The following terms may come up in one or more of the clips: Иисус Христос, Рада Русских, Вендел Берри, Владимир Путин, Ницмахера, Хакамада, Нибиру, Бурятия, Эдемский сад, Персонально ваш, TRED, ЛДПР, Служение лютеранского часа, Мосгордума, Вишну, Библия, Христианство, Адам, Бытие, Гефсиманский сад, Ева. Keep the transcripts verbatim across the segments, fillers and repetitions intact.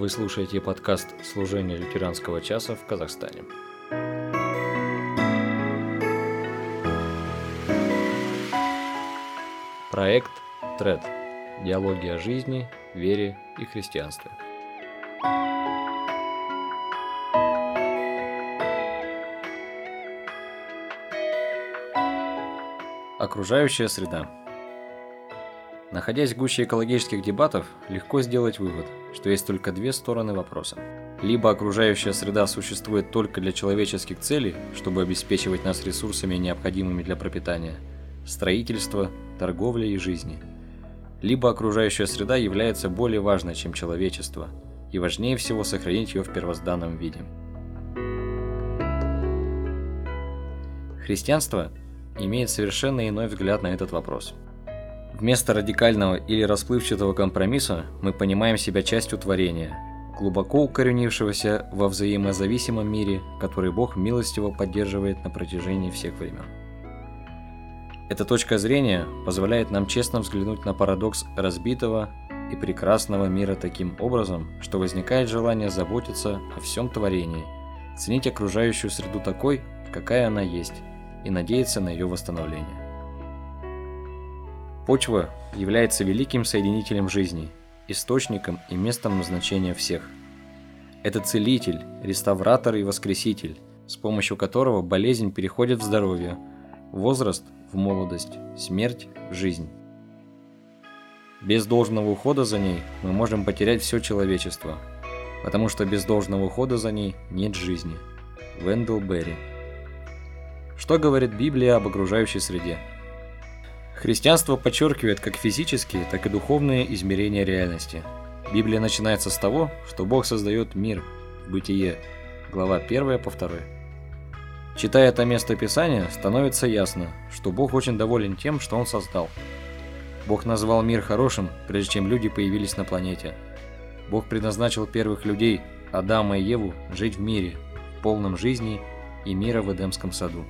Вы слушаете подкаст «Служение лютеранского часа» в Казахстане. Проект тред. Диалоги о жизни, вере и христианстве. Окружающая среда. Находясь в гуще экологических дебатов, легко сделать вывод, что есть только две стороны вопроса. Либо окружающая среда существует только для человеческих целей, чтобы обеспечивать нас ресурсами, необходимыми для пропитания, строительства, торговли и жизни. Либо окружающая среда является более важной, чем человечество, и важнее всего сохранить ее в первозданном виде. Христианство имеет совершенно иной взгляд на этот вопрос. Вместо радикального или расплывчатого компромисса мы понимаем себя частью творения, глубоко укоренившегося во взаимозависимом мире, который Бог милостиво поддерживает на протяжении всех времен. Эта точка зрения позволяет нам честно взглянуть на парадокс разбитого и прекрасного мира таким образом, что возникает желание заботиться о всем творении, ценить окружающую среду такой, какая она есть, и надеяться на ее восстановление. Почва является великим соединителем жизни, источником и местом назначения всех. Это целитель, реставратор и воскреситель, с помощью которого болезнь переходит в здоровье, возраст в молодость, смерть в жизнь. Без должного ухода за ней мы можем потерять все человечество, потому что без должного ухода за ней нет жизни. Вендел Берри. Что говорит Библия об окружающей среде? Христианство подчеркивает как физические, так и духовные измерения реальности. Библия начинается с того, что Бог создает мир, Бытие, глава первая по второй. Читая это место Писания, становится ясно, что Бог очень доволен тем, что Он создал. Бог назвал мир хорошим, прежде чем люди появились на планете. Бог предназначил первых людей, Адама и Еву, жить в мире, в полном жизни и мира в Эдемском саду.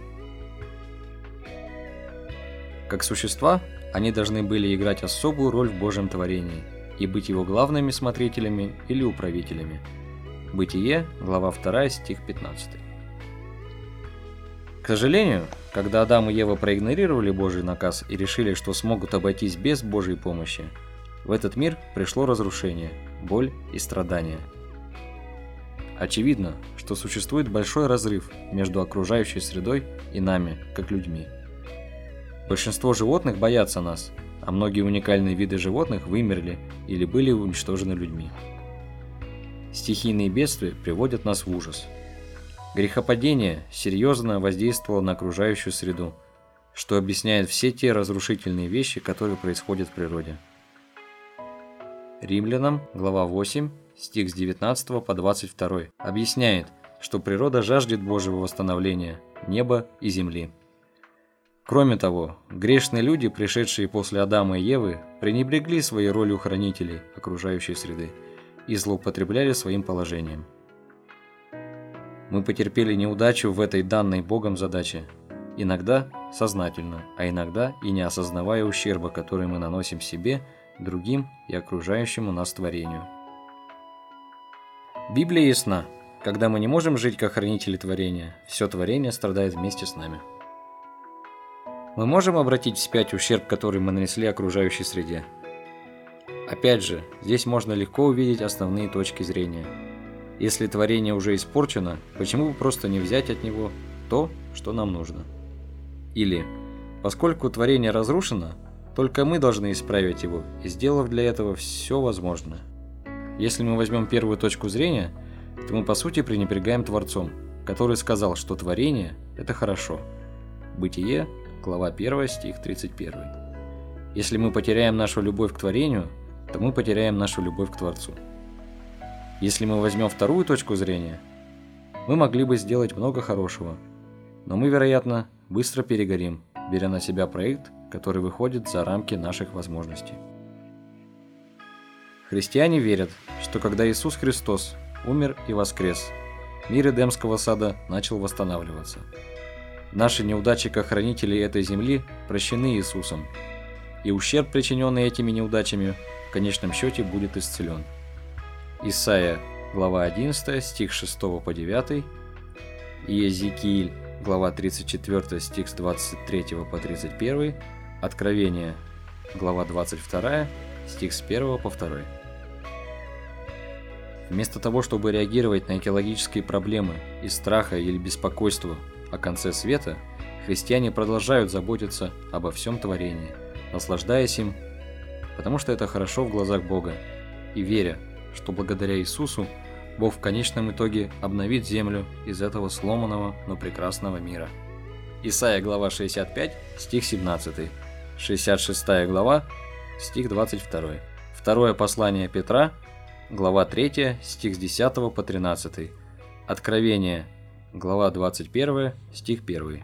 Как существа, они должны были играть особую роль в Божьем творении и быть его главными смотрителями или управителями. Бытие, глава вторая, стих пятнадцатый. К сожалению, когда Адам и Ева проигнорировали Божий наказ и решили, что смогут обойтись без Божьей помощи, в этот мир пришло разрушение, боль и страдания. Очевидно, что существует большой разрыв между окружающей средой и нами, как людьми. Большинство животных боятся нас, а многие уникальные виды животных вымерли или были уничтожены людьми. Стихийные бедствия приводят нас в ужас. Грехопадение серьезно воздействовало на окружающую среду, что объясняет все те разрушительные вещи, которые происходят в природе. Римлянам, глава восемь, стих с девятнадцатого по двадцать второй, объясняет, что природа жаждет Божьего восстановления неба и земли. Кроме того, грешные люди, пришедшие после Адама и Евы, пренебрегли своей ролью хранителей окружающей среды и злоупотребляли своим положением. Мы потерпели неудачу в этой данной Богом задаче, иногда сознательно, а иногда и не осознавая ущерба, который мы наносим себе, другим и окружающему нас творению. Библия ясна. Когда мы не можем жить как хранители творения, все творение страдает вместе с нами. Мы можем обратить вспять ущерб, который мы нанесли окружающей среде? Опять же, здесь можно легко увидеть основные точки зрения. Если творение уже испорчено, почему бы просто не взять от него то, что нам нужно? Или, поскольку творение разрушено, только мы должны исправить его, и сделав для этого все возможное. Если мы возьмем первую точку зрения, то мы по сути пренебрегаем Творцом, который сказал, что творение – это хорошо. Бытие, глава первая, стих тридцать один. Если мы потеряем нашу любовь к творению, то мы потеряем нашу любовь к Творцу. Если мы возьмем вторую точку зрения, мы могли бы сделать много хорошего, но мы, вероятно, быстро перегорим, беря на себя проект, который выходит за рамки наших возможностей. Христиане верят, что когда Иисус Христос умер и воскрес, мир Эдемского сада начал восстанавливаться. Наши неудачи как хранителей этой земли прощены Иисусом, и ущерб, причиненный этими неудачами, в конечном счете будет исцелен. Исайя, глава одиннадцатая, стих шесть по девятый, Иезекииль, глава тридцать четвёртая, стих с двадцать третьего по тридцать первый, Откровение, глава двадцать вторая, стих с первого по второй. Вместо того, чтобы реагировать на экологические проблемы из страха или беспокойства о конце света, христиане продолжают заботиться обо всем творении, наслаждаясь им, потому что это хорошо в глазах Бога, и веря, что благодаря Иисусу Бог в конечном итоге обновит землю из этого сломанного, но прекрасного мира. Исайя, глава шестьдесят пять, стих семнадцать, шестьдесят шестая глава, стих двадцать второй. Второе послание Петра, глава третья, стих с десятого по тринадцатый. Откровение, глава двадцать первая, стих первый.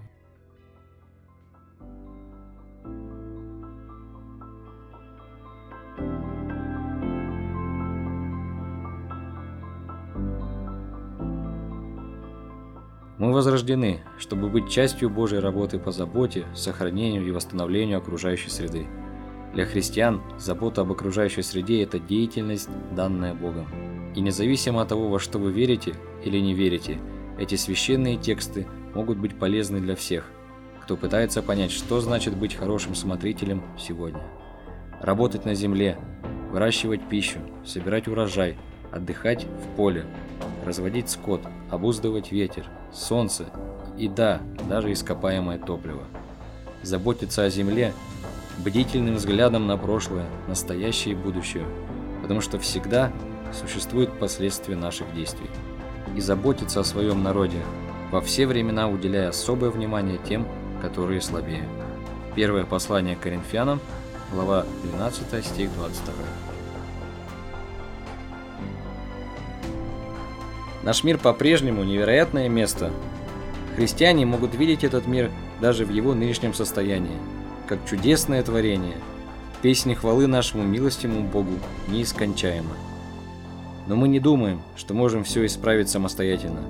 Мы возрождены, чтобы быть частью Божьей работы по заботе, сохранению и восстановлению окружающей среды. Для христиан забота об окружающей среде – это деятельность, данная Богом. И независимо от того, во что вы верите или не верите, эти священные тексты могут быть полезны для всех, кто пытается понять, что значит быть хорошим смотрителем сегодня. Работать на земле, выращивать пищу, собирать урожай, отдыхать в поле, разводить скот, обуздывать ветер, солнце и, да, даже ископаемое топливо. Заботиться о земле – бдительным взглядом на прошлое, настоящее и будущее, потому что всегда существуют последствия наших действий. И заботиться о своем народе, во все времена уделяя особое внимание тем, которые слабее. Первое послание Коринфянам, глава двенадцатая, стих двадцать второй. Наш мир по-прежнему невероятное место. Христиане могут видеть этот мир даже в его нынешнем состоянии, как чудесное творение. Песни хвалы нашему милостивому Богу неискончаемы. Но мы не думаем, что можем все исправить самостоятельно.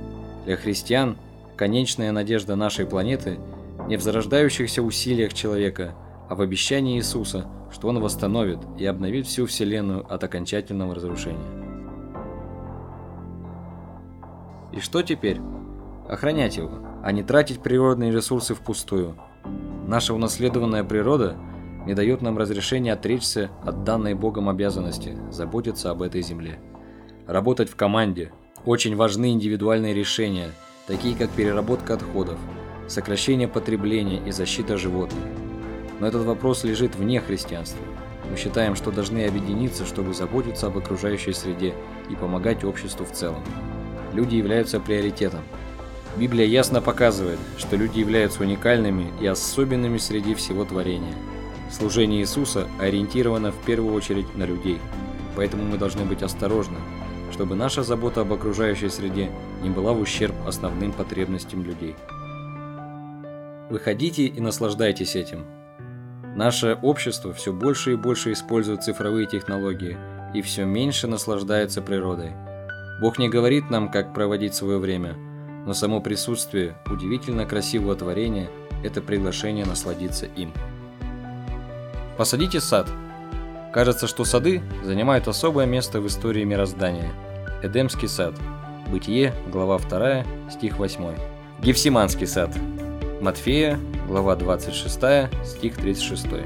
Для христиан конечная надежда нашей планеты не в зарождающихся усилиях человека, а в обещании Иисуса, что Он восстановит и обновит всю Вселенную от окончательного разрушения. И что теперь? Охранять его, а не тратить природные ресурсы впустую. Наша унаследованная природа не дает нам разрешения отречься от данной Богом обязанности заботиться об этой земле. Работать в команде. Очень важны индивидуальные решения, такие как переработка отходов, сокращение потребления и защита животных. Но этот вопрос лежит вне христианства. Мы считаем, что должны объединиться, чтобы заботиться об окружающей среде и помогать обществу в целом. Люди являются приоритетом. Библия ясно показывает, что люди являются уникальными и особенными среди всего творения. Служение Иисуса ориентировано в первую очередь на людей, поэтому мы должны быть осторожны, чтобы наша забота об окружающей среде не была в ущерб основным потребностям людей. Выходите и наслаждайтесь этим. Наше общество все больше и больше использует цифровые технологии и все меньше наслаждается природой. Бог не говорит нам, как проводить свое время, но само присутствие удивительно красивого творения – это приглашение насладиться им. Посадите сад. Кажется, что сады занимают особое место в истории мироздания. Эдемский сад. Бытие, глава вторая, стих восьмой. Гефсиманский сад. Матфея, глава двадцать шестая, стих тридцать шестой.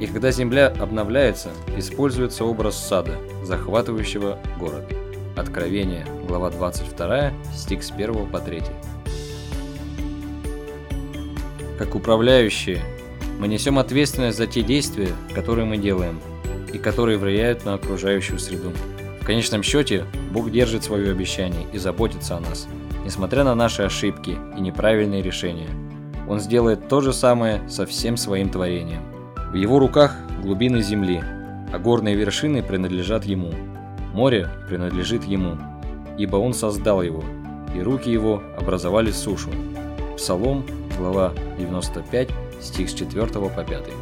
И когда земля обновляется, используется образ сада, захватывающего город. Откровение, глава двадцать вторая, стих с первого по третий. Как управляющие, мы несем ответственность за те действия, которые мы делаем, и которые влияют на окружающую среду. В конечном счете, Бог держит свое обещание и заботится о нас, несмотря на наши ошибки и неправильные решения. Он сделает то же самое со всем своим творением. В его руках глубины земли, а горные вершины принадлежат ему. Море принадлежит Ему, ибо Он создал его, и руки Его образовали сушу. Псалом, глава девяносто пять, стих с четвёртого по пятый.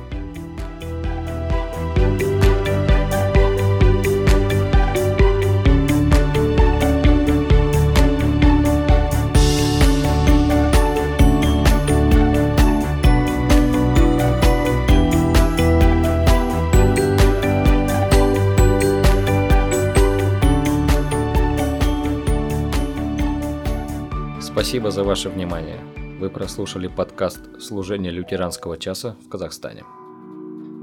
Спасибо за ваше внимание. Вы прослушали подкаст «Служение лютеранского часа» в Казахстане.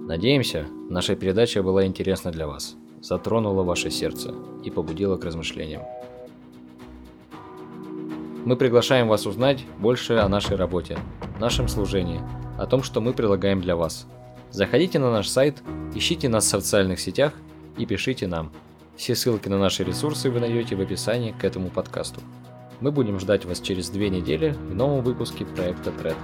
Надеемся, наша передача была интересна для вас, затронула ваше сердце и побудила к размышлениям. Мы приглашаем вас узнать больше о нашей работе, нашем служении, о том, что мы предлагаем для вас. Заходите на наш сайт, ищите нас в социальных сетях и пишите нам. Все ссылки на наши ресурсы вы найдете в описании к этому подкасту. Мы будем ждать вас через две недели в новом выпуске проекта тред.